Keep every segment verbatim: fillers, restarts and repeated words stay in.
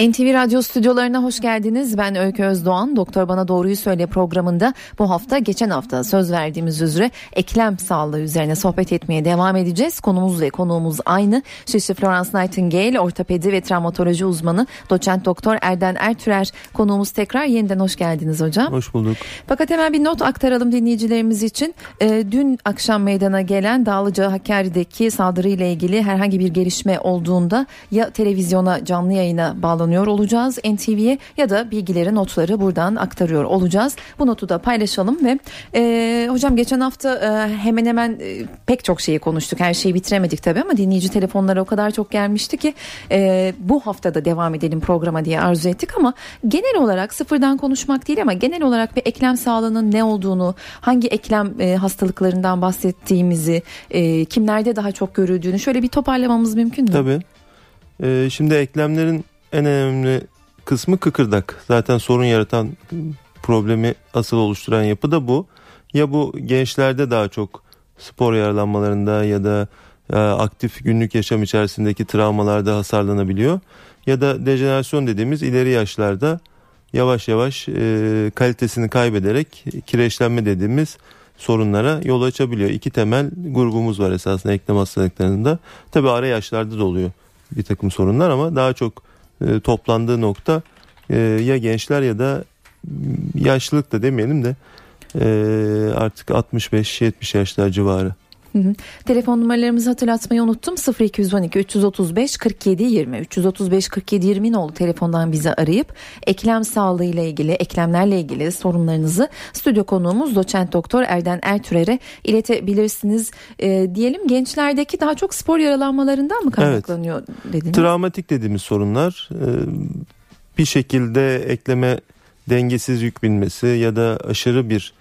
N T V Radyo stüdyolarına hoş geldiniz. Ben Öykü Özdoğan. Doktor Bana Doğruyu Söyle programında bu hafta, geçen hafta söz verdiğimiz üzere eklem sağlığı üzerine sohbet etmeye devam edeceğiz. Konumuz ve konuğumuz aynı. Şişli Florence Nightingale ortopedi ve travmatoloji uzmanı doçent doktor Erden Ertürer konuğumuz. Tekrar yeniden hoş geldiniz hocam. Hoş bulduk. Fakat hemen bir not aktaralım dinleyicilerimiz için. E, dün akşam meydana gelen Dağlıca Hakkari'deki saldırıyla ilgili herhangi bir gelişme olduğunda ya televizyona, canlı yayına bağlanacağız olacağız N T V'ye ya da bilgileri, notları buradan aktarıyor olacağız. Bu notu da paylaşalım ve e, hocam geçen hafta e, hemen hemen e, pek çok şeyi konuştuk. Her şeyi bitiremedik tabii ama dinleyici telefonlara o kadar çok gelmişti ki e, bu haftada devam edelim programa diye arzu ettik ama genel olarak sıfırdan konuşmak değil ama genel olarak bir eklem sağlığının ne olduğunu, hangi eklem e, hastalıklarından bahsettiğimizi, e, kimlerde daha çok görüldüğünü şöyle bir toparlamamız mümkün mü? Tabii. E, şimdi eklemlerin en önemli kısmı kıkırdak. Zaten sorun yaratan, problemi asıl oluşturan yapı da bu. Ya bu gençlerde daha çok spor yaralanmalarında ya da e, aktif günlük yaşam içerisindeki travmalarda hasarlanabiliyor. Ya da dejenerasyon dediğimiz ileri yaşlarda yavaş yavaş e, kalitesini kaybederek kireçlenme dediğimiz sorunlara yol açabiliyor. İki temel grubumuz var esasında eklem hastalıklarında. Tabii ara yaşlarda da oluyor bir takım sorunlar ama daha çok toplandığı nokta ya gençler ya da yaşlılık da demeyelim de artık altmış beş yetmiş yaşlar civarı. Hı hı. Telefon numaralarımızı hatırlatmayı unuttum. Sıfır iki on iki üç otuz beş kırk yedi yirmi üç yüz otuz beş kırk yedi yirmi oldu telefondan bizi arayıp eklem sağlığı ile ilgili, eklemlerle ilgili sorunlarınızı stüdyo konuğumuz doçent doktor Erden Ertürer'e iletebilirsiniz. E, diyelim gençlerdeki daha çok spor yaralanmalarından mı kaynaklanıyor, evet, dediniz? Travmatik dediğimiz sorunlar e, bir şekilde ekleme dengesiz yük binmesi ya da aşırı bir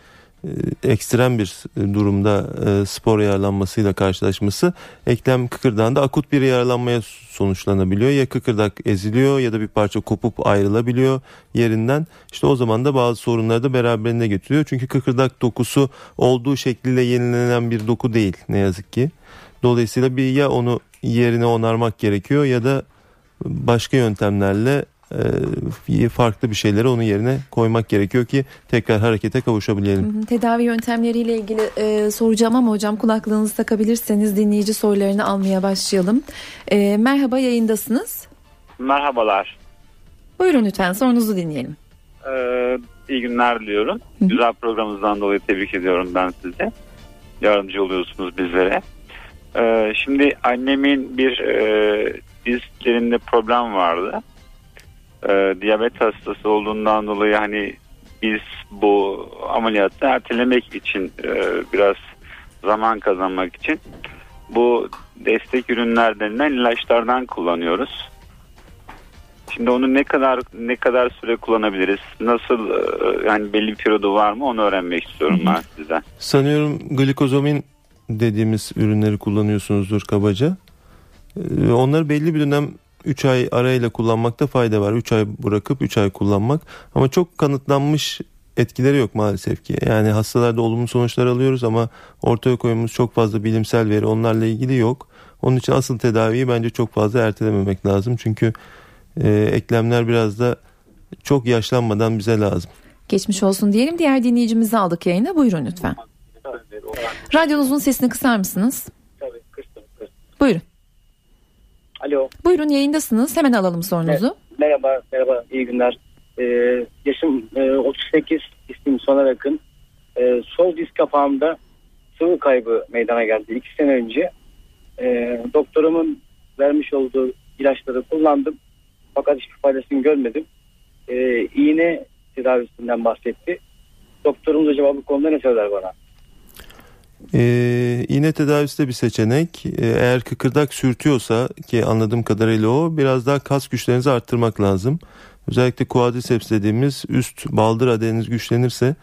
ekstrem bir durumda spor yaralanmasıyla karşılaşması eklem kıkırdağında akut bir yaralanmaya sonuçlanabiliyor. Ya kıkırdak eziliyor ya da bir parça kopup ayrılabiliyor yerinden. İşte o zaman da bazı sorunları da beraberinde getiriyor. Çünkü kıkırdak dokusu olduğu şekliyle yenilenen bir doku değil ne yazık ki. Dolayısıyla bir ya onu yerine onarmak gerekiyor ya da başka yöntemlerle farklı bir şeyleri onun yerine koymak gerekiyor ki tekrar harekete kavuşabilelim. Tedavi yöntemleriyle ilgili e, soracağım ama hocam kulaklığınızı takabilirseniz dinleyici sorularını almaya başlayalım. E, merhaba, yayındasınız. Merhabalar. Buyurun lütfen, sorunuzu dinleyelim. Ee, iyi günler diliyorum. Hı-hı. Güzel programınızdan dolayı tebrik ediyorum ben sizi. Yardımcı oluyorsunuz bizlere. Ee, şimdi annemin bir e, dizlerinde problem vardı. E, diyabet hastası olduğundan dolayı hani biz bu ameliyatı ertelemek için e, biraz zaman kazanmak için bu destek ürünler denilen ilaçlardan kullanıyoruz. Şimdi onu ne kadar ne kadar süre kullanabiliriz? Nasıl e, yani belli bir periyodu var mı? Onu öğrenmek istiyorum ben sizden. Sanıyorum glikozamin dediğimiz ürünleri kullanıyorsunuzdur kabaca. E, onları belli bir dönem üç ay arayla kullanmakta fayda var. üç ay bırakıp üç ay kullanmak. Ama çok kanıtlanmış etkileri yok maalesef ki. Yani hastalarda olumlu sonuçlar alıyoruz ama ortaya koyduğumuz çok fazla bilimsel veri onlarla ilgili yok. Onun için asıl tedaviyi bence çok fazla ertelememek lazım. Çünkü e, eklemler biraz da çok yaşlanmadan bize lazım. Geçmiş olsun diyelim. Diğer dinleyicimizi aldık yayına. Buyurun lütfen. Radyonuzun sesini kısar mısınız? Tabii, kıstım, kıstım. Buyurun. Alo. Buyurun, yayındasınız. Hemen alalım sorunuzu. Evet. Merhaba, merhaba. İyi günler. Ee, yaşım e, otuz sekiz, ismim Soner Akın. Ee, sol diz kapağımda sıvı kaybı meydana geldi. İki sene önce e, doktorumun vermiş olduğu ilaçları kullandım. Fakat hiçbir faydasını görmedim. E, iğne tedavisinden bahsetti. Doktorumuz acaba bu konuda ne söyler bana? Ee, iğne tedavisi de bir seçenek. Ee, eğer kıkırdak sürtüyorsa ki anladığım kadarıyla o, biraz daha kas güçlerinizi arttırmak lazım. Özellikle quadriceps dediğimiz üst baldır adeniniz güçlenirse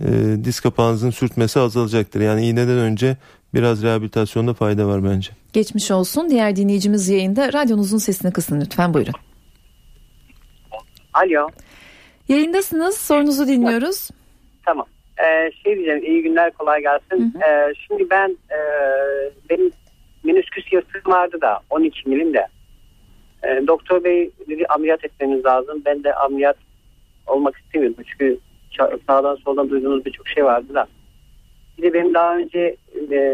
e, diz kapağınızın sürtmesi azalacaktır. Yani iğneden önce biraz rehabilitasyonda fayda var bence. Geçmiş olsun. Diğer dinleyicimiz yayında. Radyonuzun sesini kısın lütfen. Buyurun. Alo. Yayındasınız. Sorunuzu dinliyoruz. Tamam. Ee, şey diyeceğim, iyi günler, kolay gelsin. Hı hı. Ee, şimdi ben e, benim menisküs yırtığım vardı da on iki milim de. E, doktor bey dedi ameliyat etmeniz lazım. Ben de ameliyat olmak istemiyordum. Çünkü sağdan soldan duyduğunuz birçok şey vardı da. Bir de benim daha önce e,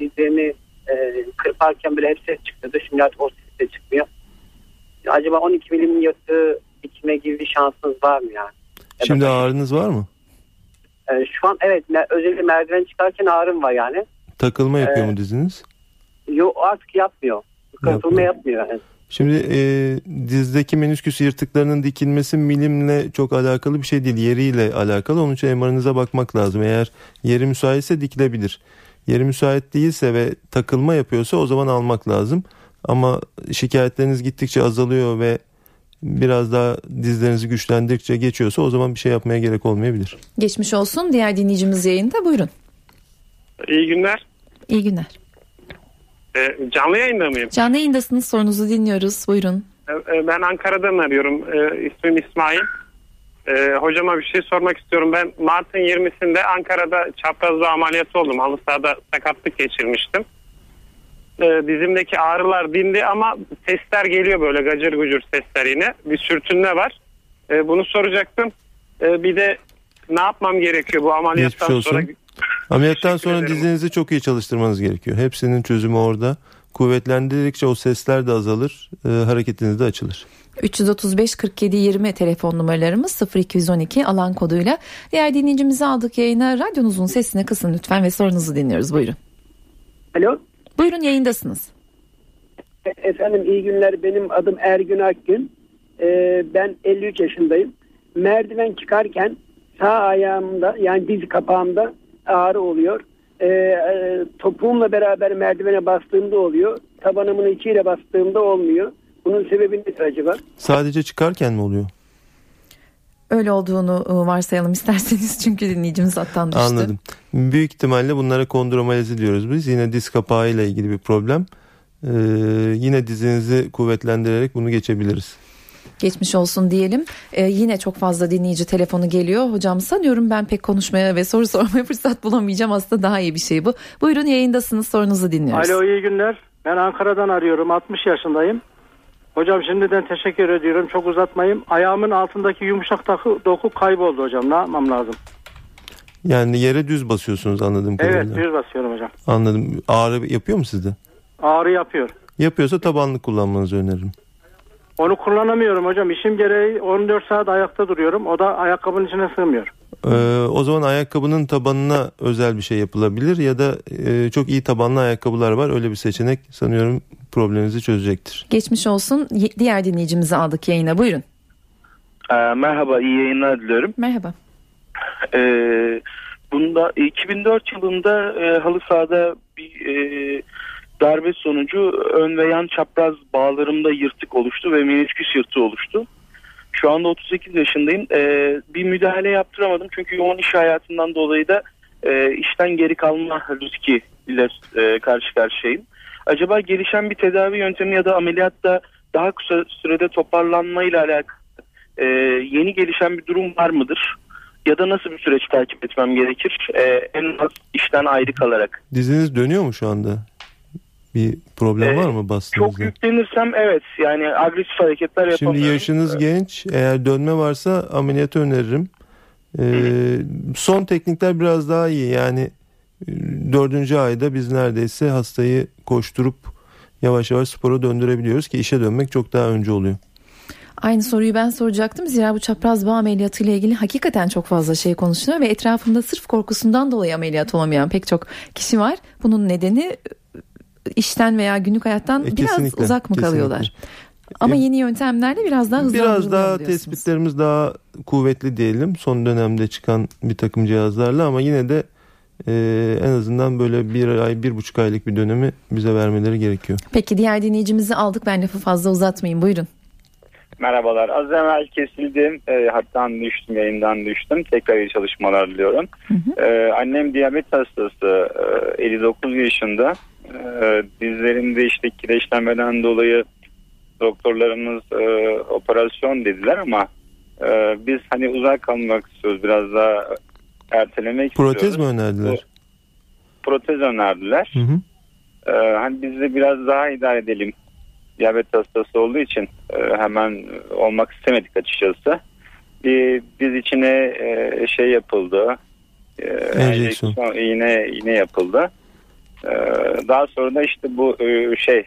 dizlerimi e, kırparken böyle hep ses çıkıyordu. Şimdi artık o ses de çıkmıyor. Acaba on iki milimin yırtığı dikime gibi bir şansınız var mı yani? Şimdi evet. Ağrınız var mı? Ee, şu an evet. Özellikle merdiven çıkarken ağrım var yani. Takılma yapıyor ee, mu diziniz? Yok, artık yapmıyor. Takılma yapmıyor. yapmıyor yani. Şimdi e, dizdeki menisküs yırtıklarının dikilmesi milimle çok alakalı bir şey değil. Yeriyle alakalı. Onun için M R'ınıza bakmak lazım. Eğer yeri müsaitse dikilebilir. Yeri müsait değilse ve takılma yapıyorsa o zaman almak lazım. Ama şikayetleriniz gittikçe azalıyor ve biraz daha dizlerinizi güçlendikçe geçiyorsa o zaman bir şey yapmaya gerek olmayabilir. Geçmiş olsun. Diğer dinleyicimiz yayında, buyurun. İyi günler. İyi günler. E, canlı yayında mıyım? Canlı yayındasınız, sorunuzu dinliyoruz, buyurun. E, e, ben Ankara'dan arıyorum. E, ismim İsmail. E, hocama bir şey sormak istiyorum. Ben Mart'ın yirmisinde Ankara'da çaprazlı ameliyatı oldum. Halı sahada sakatlık geçirmiştim. Dizimdeki ağrılar dindi ama sesler geliyor, böyle gacır gucur sesler, yine bir sürtünme var. Bunu soracaktım. Bir de ne yapmam gerekiyor bu ameliyattan sonra? Ameliyattan sonra dizinizi çok iyi çalıştırmanız gerekiyor. Hepsinin çözümü orada. Kuvvetlendirdikçe o sesler de azalır, hareketiniz de açılır. üç yüz otuz beş kırk yedi yirmi telefon numaralarımız, sıfır iki yüz on iki alan koduyla. Diğer dinleyicimizi aldık yayına. Radyonuzun sesini kısın lütfen ve sorunuzu dinliyoruz, buyurun. Alo. Buyurun, yayındasınız. Efendim iyi günler. Benim adım Ergün Akgün. Ee, ben elli üç yaşındayım. Merdiven çıkarken sağ ayağımda, yani diz kapağımda ağrı oluyor. Ee, topuğumla beraber merdivene bastığımda oluyor. Tabanımın içiyle bastığımda olmuyor. Bunun sebebi nedir acaba? Sadece çıkarken mi oluyor? Öyle olduğunu varsayalım isterseniz, çünkü dinleyicimiz hattan düştü. Anladım. Büyük ihtimalle bunlara kondromalazi diyoruz biz. Yine diz kapağı ile ilgili bir problem. Ee, yine dizinizi kuvvetlendirerek bunu geçebiliriz. Geçmiş olsun diyelim. Ee, yine çok fazla dinleyici telefonu geliyor. Hocam sanıyorum ben pek konuşmaya ve soru sormaya fırsat bulamayacağım. Aslında daha iyi bir şey bu. Buyurun, yayındasınız, sorunuzu dinliyoruz. Alo, iyi günler. Ben Ankara'dan arıyorum. altmış yaşındayım. Hocam şimdiden teşekkür ediyorum. Çok uzatmayayım. Ayağımın altındaki yumuşak doku kayboldu hocam. Ne yapmam lazım? Yani yere düz basıyorsunuz anladığım kadarıyla. Evet, düz basıyorum hocam. Anladım. Ağrı yapıyor mu sizde? Ağrı yapıyor. Yapıyorsa tabanlık kullanmanızı öneririm. Onu kullanamıyorum hocam. İşim gereği on dört saat ayakta duruyorum. O da ayakkabının içine sığmıyor. Ee, o zaman ayakkabının tabanına özel bir şey yapılabilir. Ya da e, çok iyi tabanlı ayakkabılar var. Öyle bir seçenek sanıyorum probleminizi çözecektir. Geçmiş olsun. Diğer dinleyicimizi aldık yayına. Buyurun. Ee, merhaba, iyi yayınlar diliyorum. Merhaba. Ee, bunda iki bin dört yılında e, halı sahada bir e, darbe sonucu ön ve yan çapraz bağlarımda yırtık oluştu ve menisküs yırtığı oluştu. Şu anda otuz sekiz yaşındayım. Ee, bir müdahale yaptıramadım çünkü yoğun iş hayatından dolayı da e, işten geri kalma riski ile e, karşı karşıyayım. Acaba gelişen bir tedavi yöntemi ya da ameliyatta daha kısa sürede toparlanmayla alakalı e, yeni gelişen bir durum var mıdır? Ya da nasıl bir süreç takip etmem gerekir? E, en az işten ayrı kalarak. Diziniz dönüyor mu şu anda? Bir problem ee, var mı bastığınızda? Çok yüklenirsem evet, yani agresif hareketler yapamıyorum. Şimdi yaşınız evet. Genç, eğer dönme varsa ameliyatı öneririm. Ee, son teknikler biraz daha iyi, yani dördüncü ayda biz neredeyse hastayı koşturup yavaş yavaş spora döndürebiliyoruz ki işe dönmek çok daha önce oluyor. Aynı soruyu ben soracaktım. Zira bu çapraz bağ ameliyatı ile ilgili hakikaten çok fazla şey konuşuluyor ve etrafımda sırf korkusundan dolayı ameliyat olamayan pek çok kişi var. Bunun nedeni işten veya günlük hayattan e, biraz uzak mı kalıyorlar? Kesinlikle. Ama e, yeni yöntemlerle biraz daha hızlandırılıyor diyorsunuz. Biraz daha tespitlerimiz daha kuvvetli diyelim. Son dönemde çıkan bir takım cihazlarla, ama yine de Ee, en azından böyle bir ay, bir buçuk aylık bir dönemi bize vermeleri gerekiyor. Peki, diğer dinleyicimizi aldık, ben lafı fazla uzatmayayım, buyurun. Merhabalar, az evvel kesildim, e, hattan düştüm, yayından düştüm, tekrar iyi çalışmalar diliyorum. Hı hı. E, annem diyabet hastası, e, elli dokuz yaşında, e, dizlerinde işte kireçlenmeden dolayı doktorlarımız e, operasyon dediler ama e, biz hani uzak kalmak istiyoruz, biraz daha ertelemek istiyoruz. Protez mi önerdiler? Protez önerdiler. Hı hı. Ee, hani biz de biraz daha idare edelim. Diyabet hastası olduğu için hemen olmak istemedik açıkçası. Biz içine şey yapıldı. Enjeksiyon. İğne, iğne yapıldı. Daha sonra da işte bu şey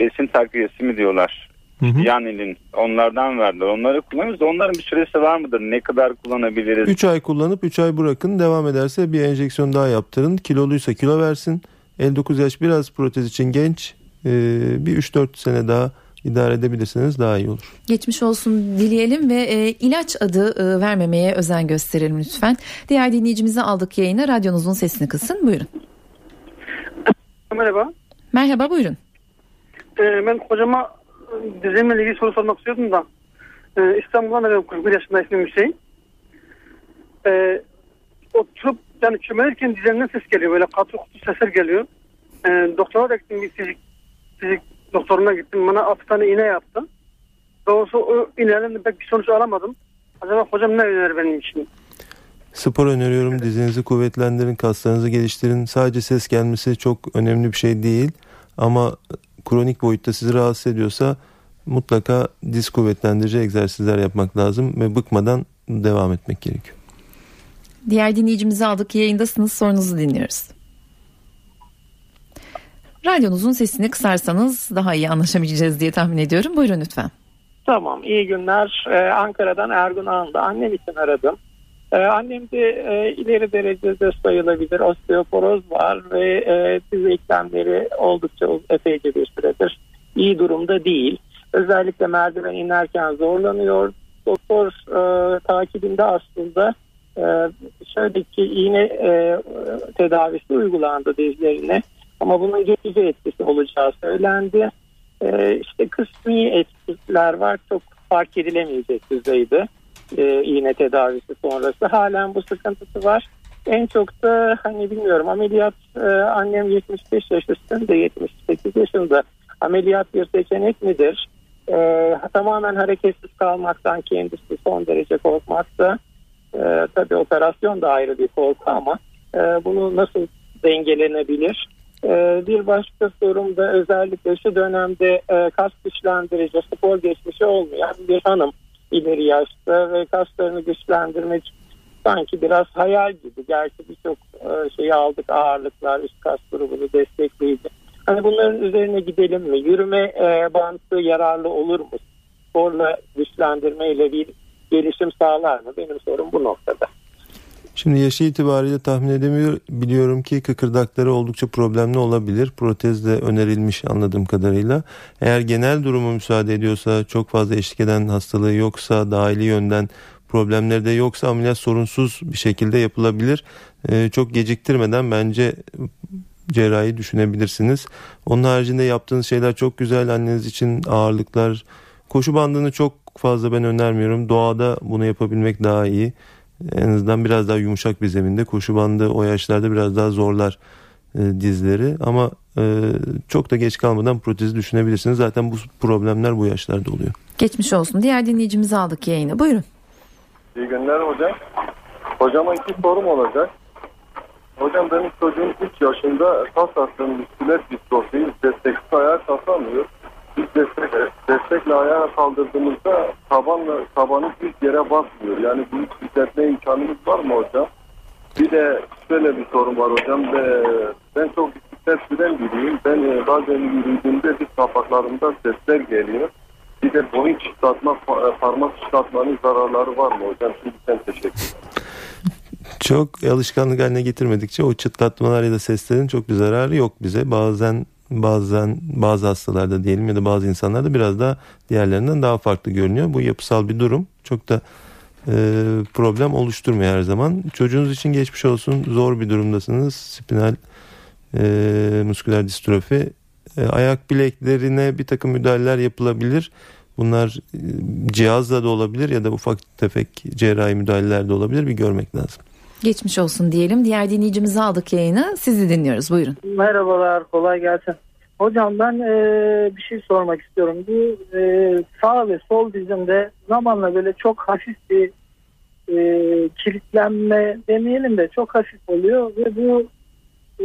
besin takviyesi mi diyorlar? Hı hı. Yan elin. Onlardan verdiler. Onları kullanıyoruz da onların bir süresi var mıdır? Ne kadar kullanabiliriz? üç ay kullanıp üç ay bırakın. Devam ederse bir enjeksiyon daha yaptırın. Kiloluysa kilo versin. elli dokuz yaş biraz protez için genç. Bir üç dört sene daha idare edebilirseniz daha iyi olur. Geçmiş olsun dileyelim ve e, ilaç adı e, vermemeye özen gösterelim lütfen. Diğer dinleyicimizi aldık yayına. Radyonuzun sesini kısın. Buyurun. Merhaba. Merhaba, buyurun. Ee, ben kocama dizimle ilgili soru sormak istiyordum da. Ee, İstanbul'dan arıyorum. kırk bir yaşında ismim Hüseyin. Ee, oturup yani çömelirken dizimden ses geliyor. Böyle katır kutu sesler geliyor. Ee, doktora da gittim. Bir fizik, fizik doktoruna gittim. Bana altı tane iğne yaptı. Doğrusu o iğnelerden pek bir sonuç alamadım. Acaba hocam ne önerir benim için? Spor öneriyorum. Evet. Dizinizi kuvvetlendirin. Kaslarınızı geliştirin. Sadece ses gelmesi çok önemli bir şey değil. Ama kronik boyutta sizi rahatsız ediyorsa mutlaka diz kuvvetlendirici egzersizler yapmak lazım. Ve bıkmadan devam etmek gerekiyor. Diğer dinleyicimizi aldık. Yayındasınız. Sorunuzu dinliyoruz. Radyonuzun sesini kısarsanız daha iyi anlaşamayacağız diye tahmin ediyorum. Buyurun lütfen. Tamam, iyi günler. Ee, Ankara'dan Ergün Akgün. Annem için aradım. Ee, annemde e, ileri derecede sayılabilir osteoporoz var ve e, diz eklemleri oldukça epeyce bir süredir iyi durumda değil. Özellikle merdiven inerken zorlanıyor. Doktor e, takibinde aslında e, şöyle ki iğne e, tedavisi uygulandı dizlerine. Ama bunun geçici etkisi olacağı söylendi. Ee, işte kısmi etkiler var. Çok fark edilemeyecek düzeyde. Ee, iğne tedavisi sonrası. Halen bu sıkıntısı var. En çok da hani bilmiyorum ameliyat e, annem yetmiş beş yaşında yetmiş sekiz yaşında ameliyat bir seçenek midir? Ee, tamamen hareketsiz kalmaktan kendisi son derece korkmakta. Ee, tabii operasyon da ayrı bir korku ama e, bunu nasıl dengelenebilir? Bir başka sorum da özellikle şu dönemde kas güçlendirici spor geçmişi olmayan bir hanım ileri yaşta ve kaslarını güçlendirmek sanki biraz hayal gibi. Gerçi birçok şeyi aldık, ağırlıklar, üst kas grubunu destekleyici. Hani bunların üzerine gidelim mi? Yürüme bandı yararlı olur mu? Sporla güçlendirmeyle bir gelişim sağlar mı? Benim sorum bu noktada. Şimdi yaşı itibariyle tahmin edemiyor. Biliyorum ki kıkırdakları oldukça problemli olabilir. Protez de önerilmiş anladığım kadarıyla. Eğer genel durumu müsaade ediyorsa, çok fazla eşlik eden hastalığı yoksa, dahili yönden problemleri de yoksa ameliyat sorunsuz bir şekilde yapılabilir. Ee, çok geciktirmeden bence cerrahi düşünebilirsiniz. Onun haricinde yaptığınız şeyler çok güzel. Anneniz için ağırlıklar, koşu bandını çok fazla ben önermiyorum. Doğada bunu yapabilmek daha iyi. En azından biraz daha yumuşak bir zeminde. Koşu bandı o yaşlarda biraz daha zorlar e, dizleri ama e, çok da geç kalmadan protezi düşünebilirsiniz. Zaten bu problemler bu yaşlarda oluyor. Geçmiş olsun. Diğer dinleyicimizi aldık yayına. Buyurun. İyi günler hocam. Hocama iki sorum olacak. Hocam benim çocuğum üç yaşında kas hastalığı müsküler distrofi, desteksiz ayağa kalkamıyor. Biz destek, destekle ayağa kaldırdığımızda tabanla, tabanı bir yere basmıyor. Yani bunu düzeltme imkanımız var mı hocam? Bir de şöyle bir sorun var hocam. Ben çok bisiklet süren biriyim. Ben bazen yürüdüğümde bir kapaklarımda sesler geliyor. Bir de boyun çıtlatma, parmak çıtlatmanın zararları var mı hocam? Şimdiden teşekkür ederim. Çok alışkanlık haline getirmedikçe o çıtlatmalar ya da seslerin çok bir zararı yok bize. Bazen Bazen bazı hastalarda diyelim ya da bazı insanlarda biraz daha diğerlerinden daha farklı görünüyor. Bu yapısal bir durum. Çok da e, problem oluşturmuyor her zaman. Çocuğunuz için geçmiş olsun. Zor bir durumdasınız. Spinal e, musküler distrofi. E, ayak bileklerine bir takım müdahaleler yapılabilir. Bunlar e, cihazla da olabilir ya da ufak tefek cerrahi müdahaleler de olabilir. Bir görmek lazım. Geçmiş olsun diyelim. Diğer dinleyicimizi aldık yayına. Sizi dinliyoruz. Buyurun. Merhabalar. Kolay gelsin. Hocam ben e, bir şey sormak istiyorum. Bir e, sağ ve sol dizimde zamanla böyle çok hafif bir e, kilitlenme demeyelim de çok hafif oluyor ve bu e,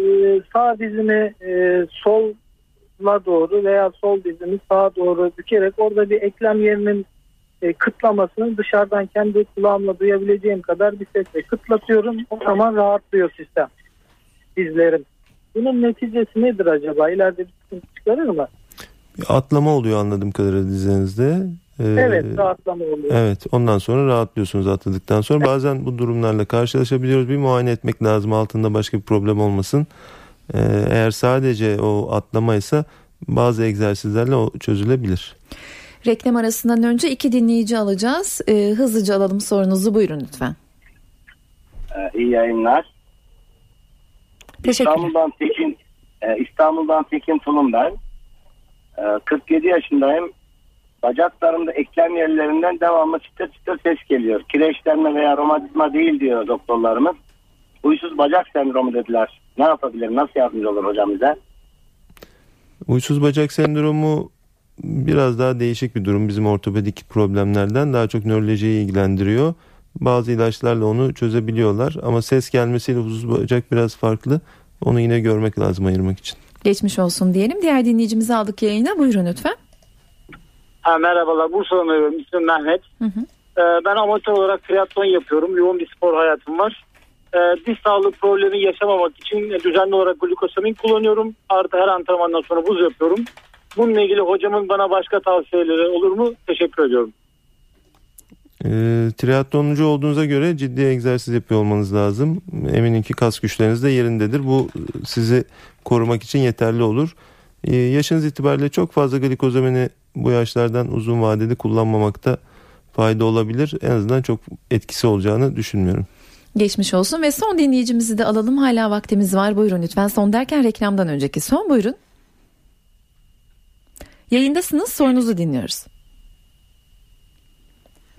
sağ dizimi e, sola doğru veya sol dizimi sağa doğru bükerek orada bir eklem yerinin e, kıtlamasını dışarıdan kendi kulağımla duyabileceğim kadar bir sesle kıtlatıyorum. O zaman rahatlıyor sistem, dizlerim. Bunun neticesi nedir acaba? İleride bir sıkıntı çıkarır mı? Atlama oluyor anladığım kadarıyla dizlerinizde. Ee, evet, rahatlama oluyor. Evet, ondan sonra rahatlıyorsunuz atladıktan sonra. Bazen bu durumlarla karşılaşabiliyoruz. Bir muayene etmek lazım, altında başka bir problem olmasın. Ee, eğer sadece o atlamaysa bazı egzersizlerle o çözülebilir. Reklam arasından önce iki dinleyici alacağız. Ee, hızlıca alalım sorunuzu. Buyurun lütfen. Ee, iyi yayınlar. Teşekkürler. İstanbul'dan Pekin, İstanbul'dan Pekin Tulum ben. kırk yedi yaşındayım. Bacaklarımda eklem yerlerinden devamlı çıtır çıtır ses geliyor. Kireçlenme veya romatizma değil diyor doktorlarımız. Uysuz bacak sendromu dediler. Ne yapabilirim? Nasıl yardımcı olur hocam bize? Uysuz bacak sendromu biraz daha değişik bir durum. Bizim ortopedik problemlerden daha çok nörolojiyi ilgilendiriyor. Bazı ilaçlarla onu çözebiliyorlar. Ama ses gelmesiyle uysuz bacak biraz farklı. Onu yine görmek lazım, ayırmak için. Geçmiş olsun diyelim. Diğer dinleyicimizi aldık yayına. Buyurun lütfen. Ha, merhabalar. Bursa'dan arıyorum. İsmim Mehmet. Hı hı. Ee, ben amatör olarak triatlon yapıyorum. Yoğun bir spor hayatım var. Ee, diz sağlığı problemi yaşamamak için düzenli olarak glukosamin kullanıyorum. Artı her antrenmandan sonra buz yapıyorum. Bununla ilgili hocamın bana başka tavsiyeleri olur mu? Teşekkür ediyorum. E, triatloncu olduğunuza göre ciddi egzersiz yapıyor olmanız lazım. Eminim ki kas güçleriniz de yerindedir. Bu sizi korumak için yeterli olur. E, yaşınız itibariyle çok fazla glikozamini bu yaşlardan uzun vadede kullanmamakta fayda olabilir. En azından çok etkisi olacağını düşünmüyorum. Geçmiş olsun ve son dinleyicimizi de alalım. Hala vaktimiz var. Buyurun lütfen. Son derken reklamdan önceki son. Buyurun. Yayındasınız. Sorunuzu dinliyoruz.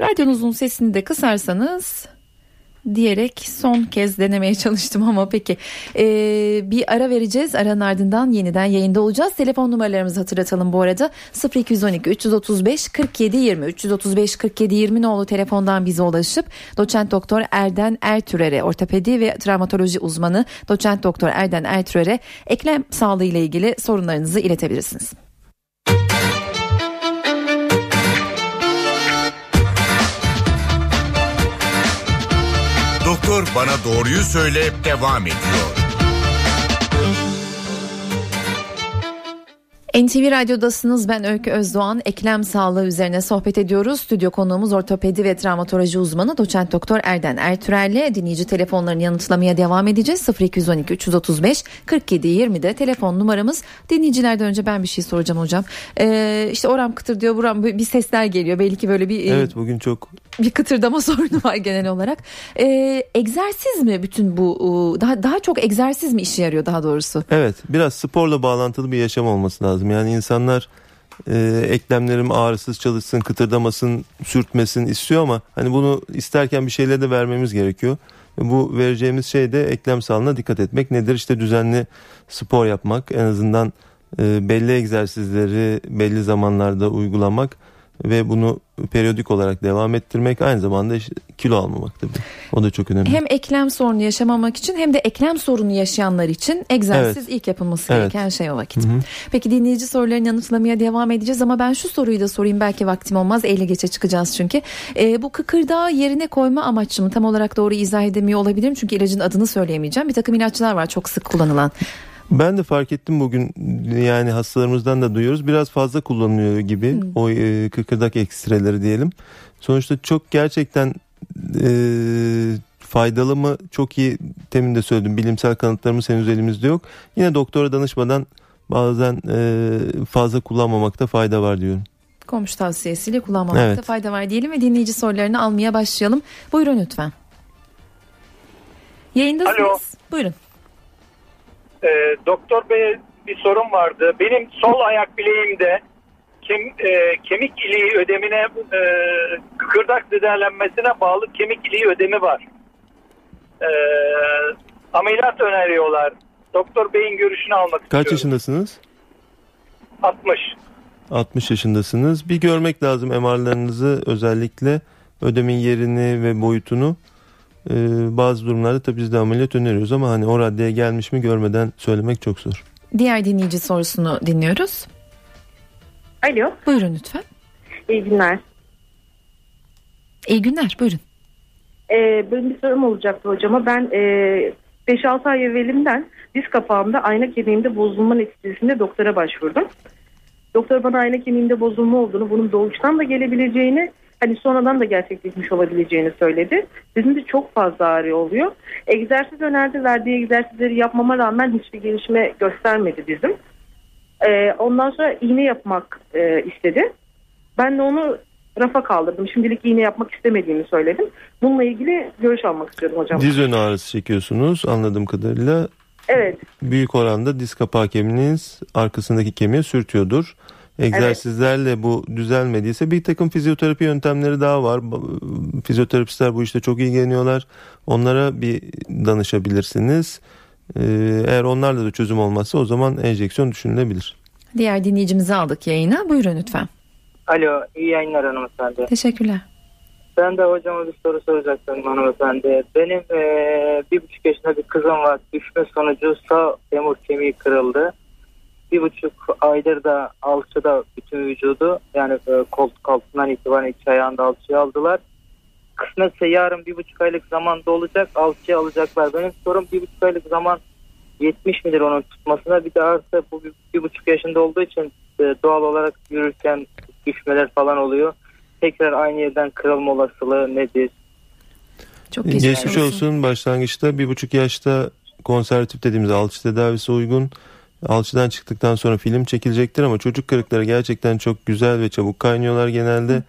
Radyonuzun sesini de kısarsanız diyerek son kez denemeye çalıştım ama peki. Ee, bir ara vereceğiz. Aranın ardından yeniden yayında olacağız. Telefon numaralarımızı hatırlatalım bu arada. sıfır iki on iki üç otuz beş kırk yedi yirmi üç yüz otuz beş kırk yedi yirmi nolu telefondan bize ulaşıp Doçent Doktor Erden Ertürer'e, ortopedi ve travmatoloji uzmanı Doçent Doktor Erden Ertürer'e eklem sağlığı ile ilgili sorunlarınızı iletebilirsiniz. Doktor Bana Doğruyu Söyle devam ediyor. N T V Radyo'dasınız. Ben Öykü Özdoğan. Eklem sağlığı üzerine sohbet ediyoruz. Stüdyo konuğumuz ortopedi ve travmatoloji uzmanı Doçent Doktor Erden Ertürer'le dinleyici telefonlarını yanıtlamaya devam edeceğiz. sıfır iki on iki üç otuz beş kırk yedi yirmi'de telefon numaramız. Dinleyicilerden önce ben bir şey soracağım hocam. Ee, işte oram kıtır diyor, buram bir sesler geliyor. Belli ki böyle bir... Evet, bugün çok... Bir kıtırdama sorunu var genel olarak. Ee, egzersiz mi bütün bu... Daha, daha çok egzersiz mi işe yarıyor daha doğrusu? Evet, biraz sporla bağlantılı bir yaşam olması lazım. Yani insanlar e, eklemlerim ağrısız çalışsın, kıtırdamasın, sürtmesin istiyor ama hani bunu isterken bir şeyler de vermemiz gerekiyor. Bu vereceğimiz şey de eklem sağlığına dikkat etmek. Nedir? İşte düzenli spor yapmak, en azından e, belli egzersizleri belli zamanlarda uygulamak ve bunu periyodik olarak devam ettirmek, aynı zamanda işte kilo almamak tabii. O da çok önemli. Hem eklem sorunu yaşamamak için hem de eklem sorunu yaşayanlar için egzersiz evet. ilk yapılması evet. gereken şey o vakit. Hı-hı. Peki dinleyici sorularını yanıtlamaya devam edeceğiz ama ben şu soruyu da sorayım, belki vaktim olmaz, elli geçe çıkacağız çünkü. E, bu kıkırdağı yerine koyma amaçlı mı? Tam olarak doğru izah edemiyor olabilirim çünkü ilacın adını söyleyemeyeceğim. Bir takım ilaçlar var çok sık kullanılan. Ben de fark ettim bugün, yani hastalarımızdan da duyuyoruz, biraz fazla kullanılıyor gibi hmm. o e, kıkırdak ekstreleri diyelim. Sonuçta çok gerçekten e, faydalı mı, çok iyi, temin de söyledim, bilimsel kanıtlarımız henüz elimizde yok. Yine doktora danışmadan bazen e, fazla kullanmamakta fayda var diyorum. Komşu tavsiyesiyle kullanmamakta evet. fayda var diyelim ve dinleyici sorularını almaya başlayalım. Buyurun lütfen. Yayındasınız. Alo. Buyurun. E, doktor bey, bir sorun vardı. Benim sol ayak bileğimde kem, e, kemik iliği ödemine, e, kıkırdak zedelenmesine bağlı kemik iliği ödemi var. E, ameliyat öneriyorlar. Doktor beyin görüşünü almak Kaç istiyorum. Kaç yaşındasınız? altmış altmış yaşındasınız. Bir görmek lazım M R'larınızı özellikle. ödemin yerini ve boyutunu e, bazı durumlarda tabii biz de ameliyat öneriyoruz ama hani o raddeye gelmiş mi görmeden söylemek çok zor. Diğer dinleyici sorusunu dinliyoruz. Alo. Buyurun lütfen. İyi günler. İyi günler, buyurun. Ee, benim bir sorum olacaktı hocama. Ben e, beş altı ay evvelimden diz kapağımda ayna kemiğimde bozulma neticesinde doktora başvurdum. Doktor bana ayna kemiğimde bozulma olduğunu, bunun doğuştan da gelebileceğini, hani sonradan da gerçekleşmiş olabileceğini söyledi. Dizimde çok fazla ağrı oluyor. Egzersiz önerdi, verdiği egzersizleri yapmama rağmen hiçbir gelişme göstermedi dizim. Ee, ondan sonra iğne yapmak e, istedi. Ben de onu rafa kaldırdım. Şimdilik iğne yapmak istemediğimi söyledim. Bununla ilgili görüş almak istiyorum hocam. Diz ön ağrısı çekiyorsunuz anladığım kadarıyla. Evet. Büyük oranda diz kapağı kemiğiniz arkasındaki kemiğe sürtüyordur. Egzersizlerle evet. Bu düzelmediyse bir takım fizyoterapi yöntemleri daha var. Fizyoterapistler bu işte çok ilgileniyorlar. Onlara bir danışabilirsiniz. Ee, eğer onlarla da çözüm olmazsa o zaman enjeksiyon düşünülebilir. Diğer dinleyicimizi aldık yayına. Buyurun lütfen. Alo, iyi yayınlar hanımefendi. Teşekkürler. Ben de hocama bir soru soracaktım hanımefendi. Benim ee, bir buçuk yaşında bir kızım var. Düşme sonucu sağ femur kemiği kırıldı. Bir buçuk aydır da alçıda bütün vücudu, yani e, koltuk altından itibaren iki ayağında alçıya aldılar. Kısmetse yarın bir buçuk aylık zamanda olacak, alçıya alacaklar. Benim sorum bir buçuk aylık zaman yetmiş midir onun tutmasına? Bir de artı bu bir, bir buçuk yaşında olduğu için e, doğal olarak yürürken düşmeler falan oluyor. Tekrar aynı yerden kırılma olasılığı nedir? Çok geçmiş, geçmiş olsun. olsun. Başlangıçta bir buçuk yaşta konservatif dediğimiz alçı tedavisi uygun. Alçıdan çıktıktan sonra film çekilecektir ama çocuk kırıkları gerçekten çok güzel ve çabuk kaynıyorlar genelde.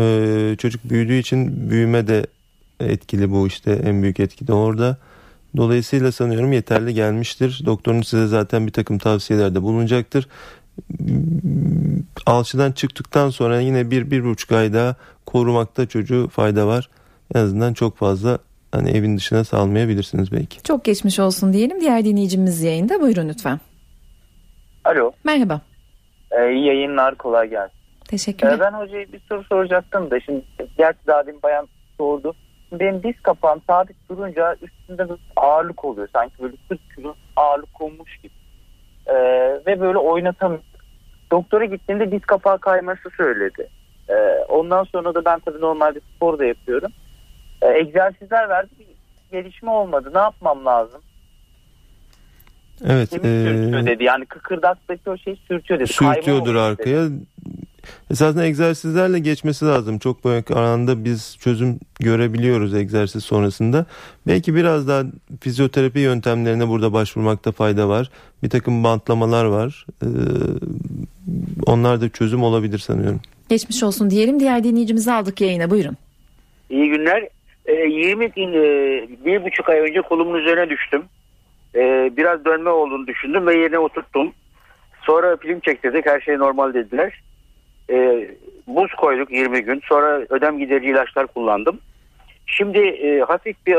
Ee, çocuk büyüdüğü için büyüme de etkili, bu işte en büyük etki de orada. Dolayısıyla sanıyorum yeterli gelmiştir. Doktorunuz size zaten bir takım tavsiyelerde bulunacaktır. Alçıdan çıktıktan sonra yine bir, bir buçuk ay daha korumakta çocuğu fayda var. En azından çok fazla hani evin dışına salmayabilirsiniz belki. Çok geçmiş olsun diyelim. Diğer dinleyicimiz yayında. Buyurun lütfen. Alo. Merhaba. Ee, iyi yayınlar, kolay gelsin. Teşekkürler. Ee, ben hocaya bir soru soracaktım da şimdi gerçi daha demin bayan sordu. Şimdi benim diz kapağım sabit durunca üstünde bir ağırlık oluyor. Sanki böyle kırk kilo ağırlık olmuş gibi. Ee, ve böyle oynatamıyorum. Doktora gittiğimde diz kapağı kayması söyledi. Ee, ondan sonra da ben tabii normalde spor da yapıyorum. Ee, egzersizler verdi. Gelişme olmadı. Ne yapmam lazım? Evet. Kemik ee, sürtüyor dedi. Yani kıkırdaktaki o şey sürtüyor dedi. Sürtüyordur arkaya. Dedi. Esasında egzersizlerle geçmesi lazım. Çok büyük aranda biz çözüm görebiliyoruz egzersiz sonrasında. Belki biraz daha fizyoterapi yöntemlerine burada başvurmakta fayda var. Bir takım bantlamalar var. Ee, onlar da çözüm olabilir sanıyorum. Geçmiş olsun diyelim. Diğer dinleyicimizi aldık yayına. Buyurun. İyi günler. yirmi gün, bir buçuk ay önce kolumun üzerine düştüm. Biraz dönme olduğunu düşündüm ve yerine oturttum. Sonra film çektirdik, her şey normal dediler. Buz koyduk yirmi gün. Sonra ödem giderici ilaçlar kullandım. Şimdi hafif bir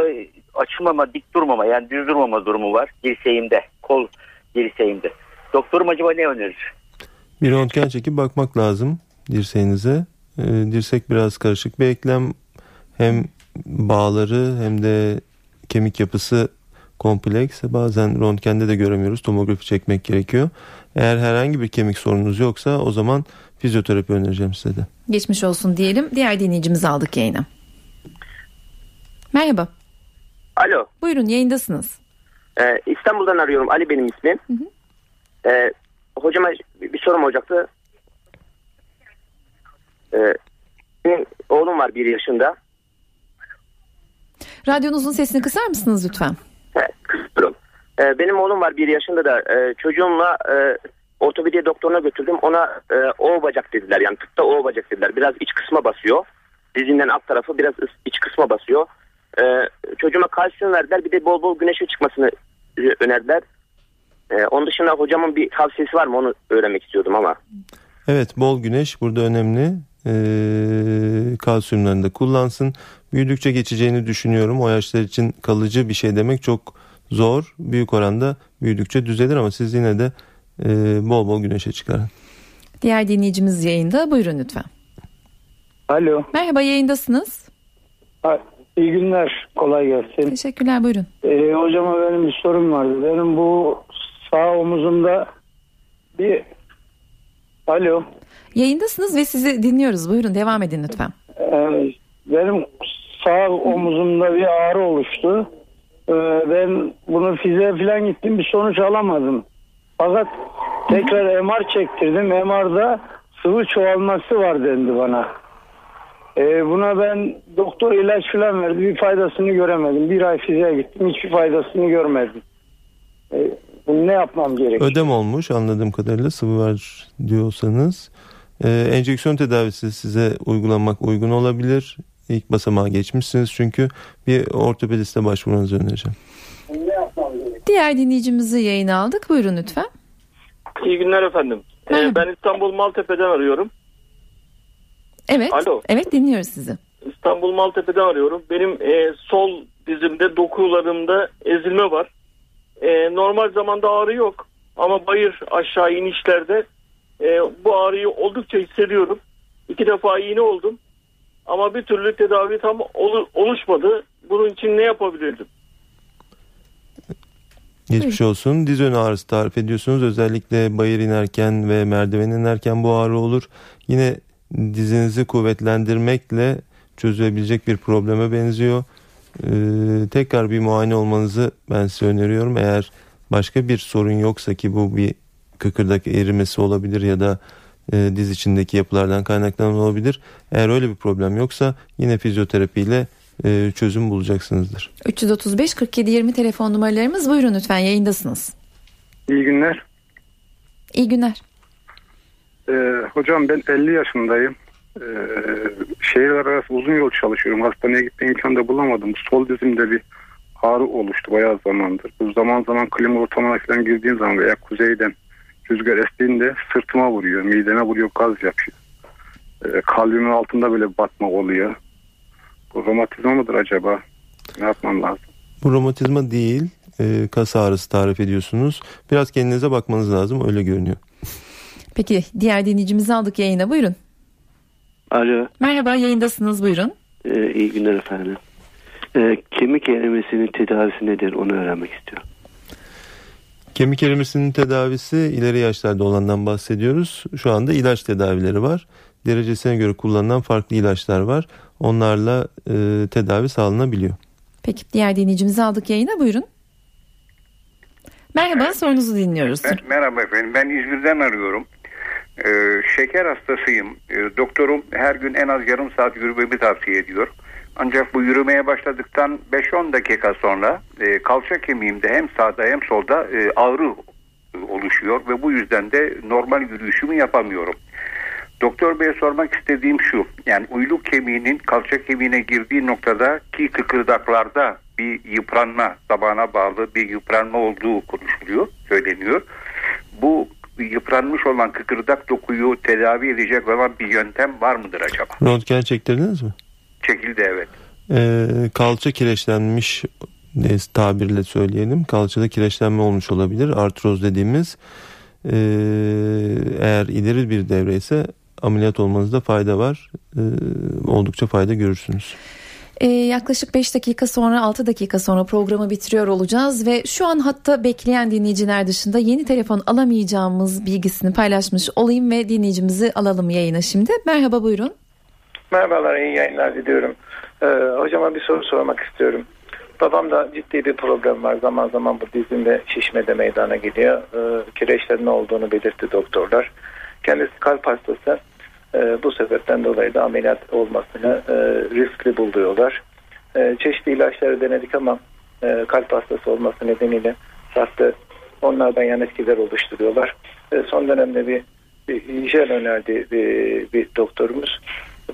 açılmama, dik durmama, yani düz durmama durumu var dirseğimde, kol dirseğimde. Doktorum acaba ne önerir? Bir röntgen çekip bakmak lazım dirseğinize. Dirsek biraz karışık bir eklem. Hem bağları hem de kemik yapısı kompleks. Bazen röntgende de göremiyoruz. Tomografi çekmek gerekiyor. Eğer herhangi bir kemik sorununuz yoksa o zaman fizyoterapi önereceğim size de. Geçmiş olsun diyelim. Diğer dinleyicimizi aldık yayına. Merhaba. Alo. Buyurun, yayındasınız. Ee, İstanbul'dan arıyorum. Ali benim ismim. Hı hı. Ee, hocama bir sorum olacaktı. Ee, benim oğlum var bir yaşında. Radyonuzun sesini kısar mısınız lütfen? Evet, kısıyorum. Ee, benim oğlum var bir yaşında da e, çocuğumla e, ortopedi doktoruna götürdüm. Ona e, o bacak dediler, yani tıpta o bacak dediler. Biraz iç kısma basıyor. Dizinden alt tarafı biraz iç kısma basıyor. E, çocuğuma kalsiyum verdiler, bir de bol bol güneşe çıkmasını önerdiler. E, onun dışında hocamın bir tavsiyesi var mı, onu öğrenmek istiyordum ama. Evet, bol güneş burada önemli. Ee, kalsiyumlarını da kullansın. Büyüdükçe geçeceğini düşünüyorum. O yaşlar için kalıcı bir şey demek çok zor. Büyük oranda büyüdükçe düzelir ama siz yine de e, bol bol güneşe çıkarın. Diğer dinleyicimiz yayında. Buyurun lütfen. Alo. Merhaba, yayındasınız. Ha, iyi günler, kolay gelsin. Teşekkürler, buyurun. Ee, hocama benim bir sorum vardı. Benim bu sağ omuzumda bir... Alo. Yayındasınız ve sizi dinliyoruz. Buyurun, devam edin lütfen. Ee, benim sağ omuzumda bir ağrı oluştu. Ee, ben bunu fiziğe falan gittim, bir sonuç alamadım. Fakat tekrar M R çektirdim. M R'da sıvı çoğalması var dendi bana. Ee, buna ben doktor ilaç falan verdi. Bir faydasını göremedim. Bir ay fiziğe gittim. Hiçbir faydasını görmedim. Ee, bunu ne yapmam gerekiyor? Ödem olmuş anladığım kadarıyla, sıvı var diyorsanız. Ee, enjeksiyon tedavisi size uygulanmak uygun olabilir. İlk basamağa geçmişsiniz çünkü, bir ortopediste başvurmanızı önereceğim. Ne yapmam gerekiyor? Diğer dinleyicimizi yayına aldık. Buyurun lütfen. İyi günler efendim. Ee, ben İstanbul Maltepe'den arıyorum. Evet. Alo. Evet, dinliyoruz sizi. İstanbul Maltepe'den arıyorum. Benim e, sol dizimde, dokularımda ezilme var. E, normal zamanda ağrı yok. Ama bayır aşağı inişlerde e, bu ağrıyı oldukça hissediyorum. İki defa iğne oldum. Ama bir türlü tedavi tam ol, oluşmadı. Bunun için ne yapabilirdim? Geçmiş olsun. Diz önü ağrısı tarif ediyorsunuz. Özellikle bayır inerken ve merdiven inerken bu ağrı olur. Yine dizinizi kuvvetlendirmekle çözülebilecek bir probleme benziyor. Ee, tekrar bir muayene olmanızı ben size öneriyorum. Eğer başka bir sorun yoksa, ki bu bir kıkırdak erimesi olabilir ya da e, diz içindeki yapılardan kaynaklanan olabilir. Eğer öyle bir problem yoksa yine fizyoterapiyle e, çözüm bulacaksınızdır. üç yüz otuz beş kırk yedi yirmi telefon numaralarımız. Buyurun lütfen, yayındasınız. İyi günler. İyi günler. Ee, hocam ben elli yaşındayım. Ee, şehirler arası uzun yol çalışıyorum. Hastaneye gitme imkanı da bulamadım. Sol dizimde bir ağrı oluştu bayağı zamandır. Bu zaman zaman klima ortamına falan girdiğim zaman veya kuzeyden rüzgar estiğinde sırtıma vuruyor, mideme vuruyor, gaz yapıyor. Ee, kalbimin altında böyle batma oluyor. Bu romatizma mıdır acaba? Ne yapmam lazım? Bu romatizma değil, e, kas ağrısı tarif ediyorsunuz. Biraz kendinize bakmanız lazım, öyle görünüyor. Peki, diğer dinleyicimizi aldık yayına. Buyurun. Alo. Merhaba, yayındasınız. Buyurun. Ee, iyi günler efendim. Ee, kemik erimesinin tedavisi nedir? Onu öğrenmek istiyorum. Kemik erimesinin tedavisi ileri yaşlarda olandan bahsediyoruz. Şu anda ilaç tedavileri var. Derecesine göre kullanılan farklı ilaçlar var. Onlarla e, tedavi sağlanabiliyor. Peki, diğer dinleyicimizi aldık yayına. Buyurun. Merhaba, sorunuzu dinliyoruz. Ben, merhaba efendim. Ben İzmir'den arıyorum. Ee, şeker hastasıyım. Ee, doktorum her gün en az yarım saat yürümemi tavsiye ediyor. Ancak bu yürümeye başladıktan beş on dakika sonra e, kalça kemiğimde hem sağda hem solda e, ağrı oluşuyor ve bu yüzden de normal yürüyüşümü yapamıyorum. Doktor Bey'e sormak istediğim şu: yani uyluk kemiğinin kalça kemiğine girdiği noktadaki kıkırdaklarda bir yıpranma, tabana bağlı bir yıpranma olduğu konuşuluyor, söyleniyor. Bu yıpranmış olan kıkırdak dokuyu tedavi edecek olan bir yöntem var mıdır acaba? Röntgen çektirdiniz mi? Çekildi, evet. Ee, kalça kireçlenmiş, tabirle söyleyelim. Kalçada kireçlenme olmuş olabilir. Artroz dediğimiz, ee, eğer ileri bir devreyse ameliyat olmanızda fayda var. Ee, oldukça fayda görürsünüz. Ee, yaklaşık beş dakika sonra, altı dakika sonra programı bitiriyor olacağız ve şu an hatta bekleyen dinleyiciler dışında yeni telefon alamayacağımız bilgisini paylaşmış olayım ve dinleyicimizi alalım yayına şimdi. Merhaba, buyurun. Merhabalar, iyi yayınlar diliyorum. Ee, hocama bir soru sormak istiyorum. Babamda ciddi bir problem var. Zaman zaman bu dizinde şişme de meydana geliyor. Ee, kireçlerin olduğunu belirtti doktorlar. Kendisi kalp hastası. Ee, bu sebepten dolayı da ameliyat olmasını e, riskli buluyorlar. E, çeşitli ilaçları denedik ama e, kalp hastası olması nedeniyle hasta onlardan yan etkiler oluşturuyorlar. E, son dönemde bir, bir jel önerdi bir, bir doktorumuz.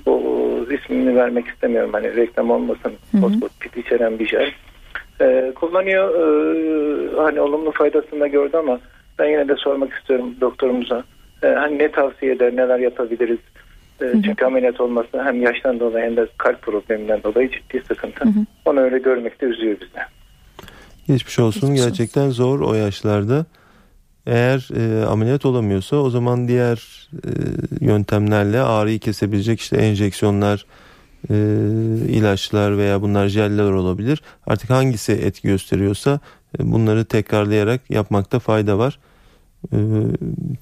Bu ismini vermek istemiyorum, hani reklam olmasın. Fosfopit içeren bir jel. E, kullanıyor, e, hani olumlu faydasını da gördü ama ben yine de sormak istiyorum doktorumuza. Hani ne tavsiye eder, neler yapabiliriz? Çünkü ameliyat olması hem yaştan dolayı hem de kalp probleminden dolayı ciddi sıkıntı. Hı hı. Onu öyle görmek de üzüyor bizi. Geçmiş olsun. Geçmiş olsun. Gerçekten zor o yaşlarda. Eğer e, ameliyat olamıyorsa o zaman diğer e, yöntemlerle ağrıyı kesebilecek işte enjeksiyonlar, e, ilaçlar veya bunlar jeller olabilir. Artık hangisi etki gösteriyorsa e, bunları tekrarlayarak yapmakta fayda var. E,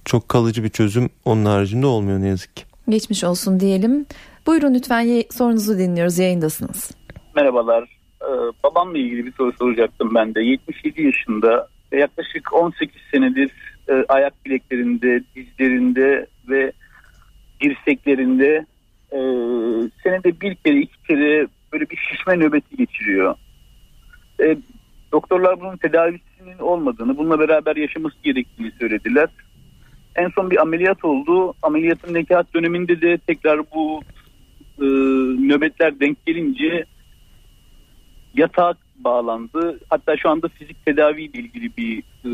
çok kalıcı bir çözüm onun haricinde olmuyor ne yazık ki. Geçmiş olsun diyelim. Buyurun lütfen ye- sorunuzu dinliyoruz, yayındasınız. Merhabalar. Ee, babamla ilgili bir soru soracaktım ben de. yetmiş yedi yaşında ve yaklaşık on sekiz senedir e, ayak bileklerinde, dizlerinde ve dirseklerinde e, senede bir kere iki kere böyle bir şişme nöbeti geçiriyor. E, doktorlar bunun tedavisinin olmadığını, bununla beraber yaşaması gerektiğini söylediler. En son bir ameliyat oldu. Ameliyatın nekat döneminde de tekrar bu e, nöbetler denk gelince yatağa bağlandı. Hatta şu anda fizik tedaviyle ilgili bir e,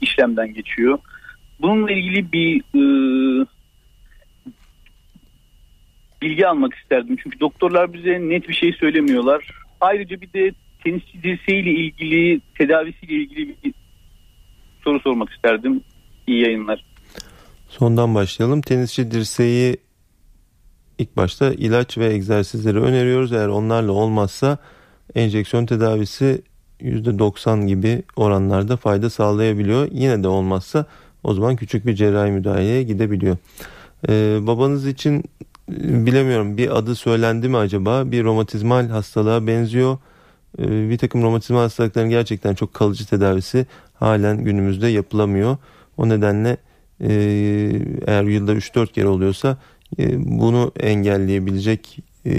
işlemden geçiyor. Bununla ilgili bir e, bilgi almak isterdim. Çünkü doktorlar bize net bir şey söylemiyorlar. Ayrıca bir de tenisçi dirseğiyle ilgili, tedavisiyle ilgili bir soru sormak isterdim. İyi yayınlar. Sondan başlayalım. Tenisçi dirseği ilk başta ilaç ve egzersizleri öneriyoruz. Eğer onlarla olmazsa enjeksiyon tedavisi yüzde doksan gibi oranlarda fayda sağlayabiliyor. Yine de olmazsa o zaman küçük bir cerrahi müdahaleye gidebiliyor. Ee, babanız için bilemiyorum, bir adı söylendi mi acaba? Bir romatizmal hastalığa benziyor. Ee, bir takım romatizmal hastalıkların gerçekten çok kalıcı tedavisi halen günümüzde yapılamıyor. O nedenle e, eğer yılda üç dört kere oluyorsa e, bunu engelleyebilecek e,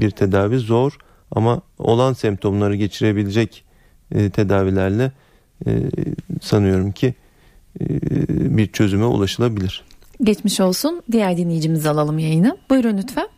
bir tedavi zor. Ama olan semptomları geçirebilecek e, tedavilerle e, sanıyorum ki e, bir çözüme ulaşılabilir. Geçmiş olsun. Diğer dinleyicimizi alalım yayına. Buyurun lütfen.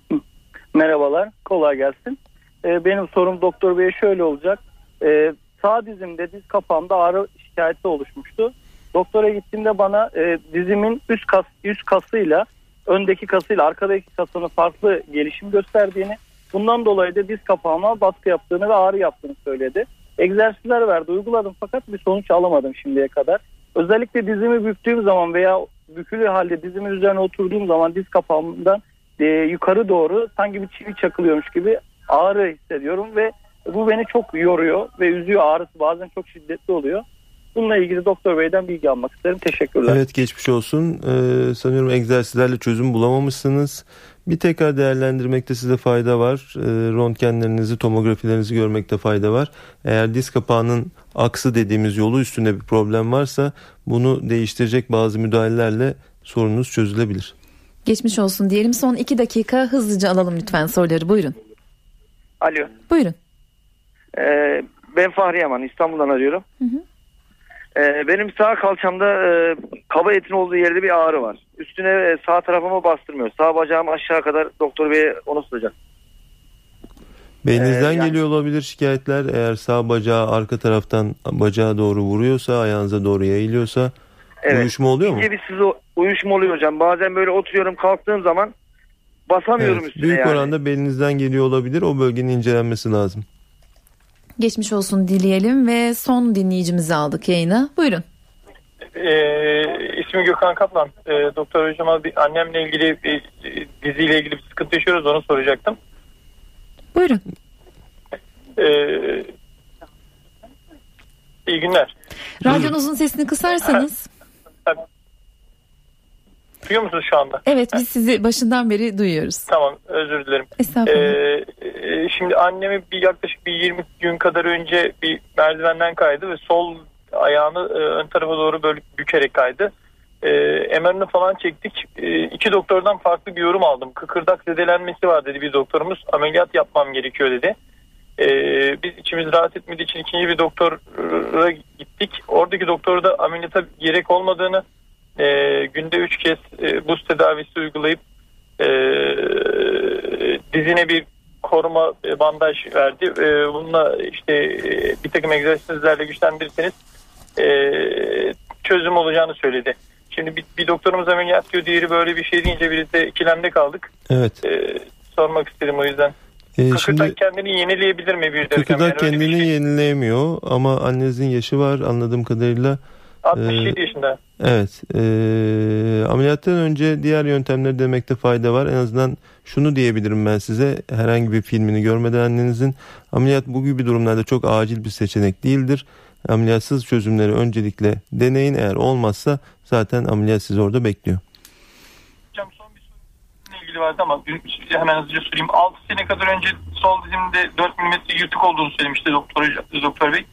Merhabalar. Kolay gelsin. Ee, benim sorum doktor beye şöyle olacak. Ee, sağ dizimde, diz kapağımda ağrı şikayeti oluşmuştu. Doktora gittiğimde bana e, dizimin üst kas, üst kasıyla öndeki kasıyla arkadaki kasının farklı gelişim gösterdiğini, bundan dolayı da diz kapağıma baskı yaptığını ve ağrı yaptığını söyledi. Egzersizler verdi, uyguladım fakat bir sonuç alamadım şimdiye kadar. Özellikle dizimi büktüğüm zaman veya bükülü halde dizimin üzerine oturduğum zaman diz kapağımdan e, yukarı doğru sanki bir çivi çakılıyormuş gibi ağrı hissediyorum ve bu beni çok yoruyor ve üzüyor. Ağrısı bazen çok şiddetli oluyor. Bununla ilgili doktor beyden bilgi almak isterim. Teşekkürler. Evet, geçmiş olsun. Ee, sanıyorum egzersizlerle çözüm bulamamışsınız. Bir tekrar değerlendirmekte size fayda var. E, röntgenlerinizi, tomografilerinizi görmekte fayda var. Eğer diz kapağının aksı dediğimiz yolu üstünde bir problem varsa bunu değiştirecek bazı müdahalelerle sorununuz çözülebilir. Geçmiş olsun diyelim. Son iki dakika hızlıca alalım lütfen soruları. Buyurun. Alo. Buyurun. Ee, ben Fahri Yaman, İstanbul'dan arıyorum. Hı hı. Benim sağ kalçamda e, kaba etin olduğu yerde bir ağrı var. Üstüne e, sağ tarafımı bastırmıyor. Sağ bacağım aşağı kadar, doktor beye onu soracağım. Beyninizden ee, yani... geliyor olabilir şikayetler. Eğer sağ bacağı arka taraftan bacağa doğru vuruyorsa, ayağınıza doğru yayılıyorsa, evet. Uyuşma oluyor mu? Bir size uyuşma oluyor hocam. Bazen böyle oturuyorum, kalktığım zaman basamıyorum, evet, üstüne. Büyük yani. Oranda belinizden geliyor olabilir. O bölgenin incelenmesi lazım. Geçmiş olsun dileyelim ve son dinleyicimizi aldık yayına. Buyurun. Ee, ismim Gökhan Kaplan. Ee, doktor hocama bir annemle ilgili bir diziyle ilgili bir sıkıntı yaşıyoruz. Onu soracaktım. Buyurun. Ee, iyi günler. Radyonuzun sesini kısarsanız. Duyuyor musunuz şu anda? Evet, biz sizi başından beri duyuyoruz. Tamam, özür dilerim. Estağfurullah. Ee, şimdi annemi bir yaklaşık bir yirmi gün kadar önce bir merdivenden kaydı ve sol ayağını e, ön tarafa doğru böyle bükerek kaydı. E, M R'ını falan çektik. E, iki doktordan farklı bir yorum aldım. Kıkırdak zedelenmesi var dedi bir doktorumuz. Ameliyat yapmam gerekiyor dedi. E, biz içimiz rahat etmediği için ikinci bir doktora gittik. Oradaki doktor da ameliyata gerek olmadığını, E, günde üç kez e, buz tedavisi uygulayıp e, dizine bir koruma e, bandaj verdi. E, bununla işte e, bir takım egzersizlerle güçlendirirseniz e, çözüm olacağını söyledi. Şimdi bir, bir doktorumuz ameliyat diyor, diğeri böyle bir şey deyince biz de ikilemde kaldık. Evet. E, sormak istedim o yüzden. E, kıkırdak şimdi, kendini yenileyebilir mi? Bir kıkırdak yani kendini şey yenileyemiyor ama annenizin yaşı var anladığım kadarıyla. altmış yedi ee, yaşında. Evet. E, ameliyattan önce diğer yöntemleri demekte fayda var. En azından şunu diyebilirim ben size. Herhangi bir filmini görmeden annenizin, ameliyat bu gibi durumlarda çok acil bir seçenek değildir. Ameliyatsız çözümleri öncelikle deneyin. Eğer olmazsa zaten ameliyat sizi orada bekliyor. Hocam son bir soruyla ilgili vardı ama hemen hızlıca sorayım. altı sene kadar önce sol dizimde dört milimetre yırtık olduğunu söylemişti doktor, doktor bey.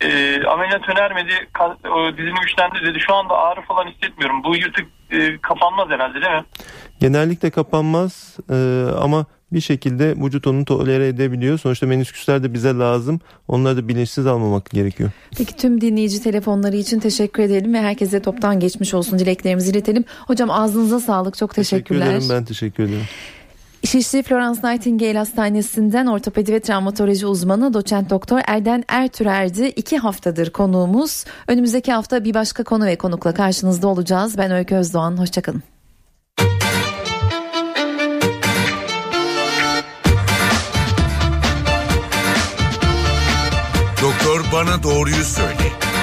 E, ameliyat önermedi, dizini güçlendi dedi. Şu anda ağrı falan hissetmiyorum. Bu yırtık e, kapanmaz herhalde, değil mi? Genellikle kapanmaz e, ama bir şekilde vücut onu tolere edebiliyor. Sonuçta menisküsler de bize lazım. Onları da bilinçsiz almamak gerekiyor. Peki, tüm dinleyici telefonları için teşekkür edelim ve herkese toptan geçmiş olsun dileklerimizi iletelim. Hocam ağzınıza sağlık. Çok teşekkürler. Teşekkür ederim. Ben teşekkür ederim. Şişli Florence Nightingale Hastanesi'nden ortopedi ve travmatoloji uzmanı doçent doktor Erden Ertürer'di. İki haftadır konuğumuz. Önümüzdeki hafta bir başka konu ve konukla karşınızda olacağız. Ben Öykü Özdoğan. Hoşçakalın. Doktor Bana Doğruyu Söyle.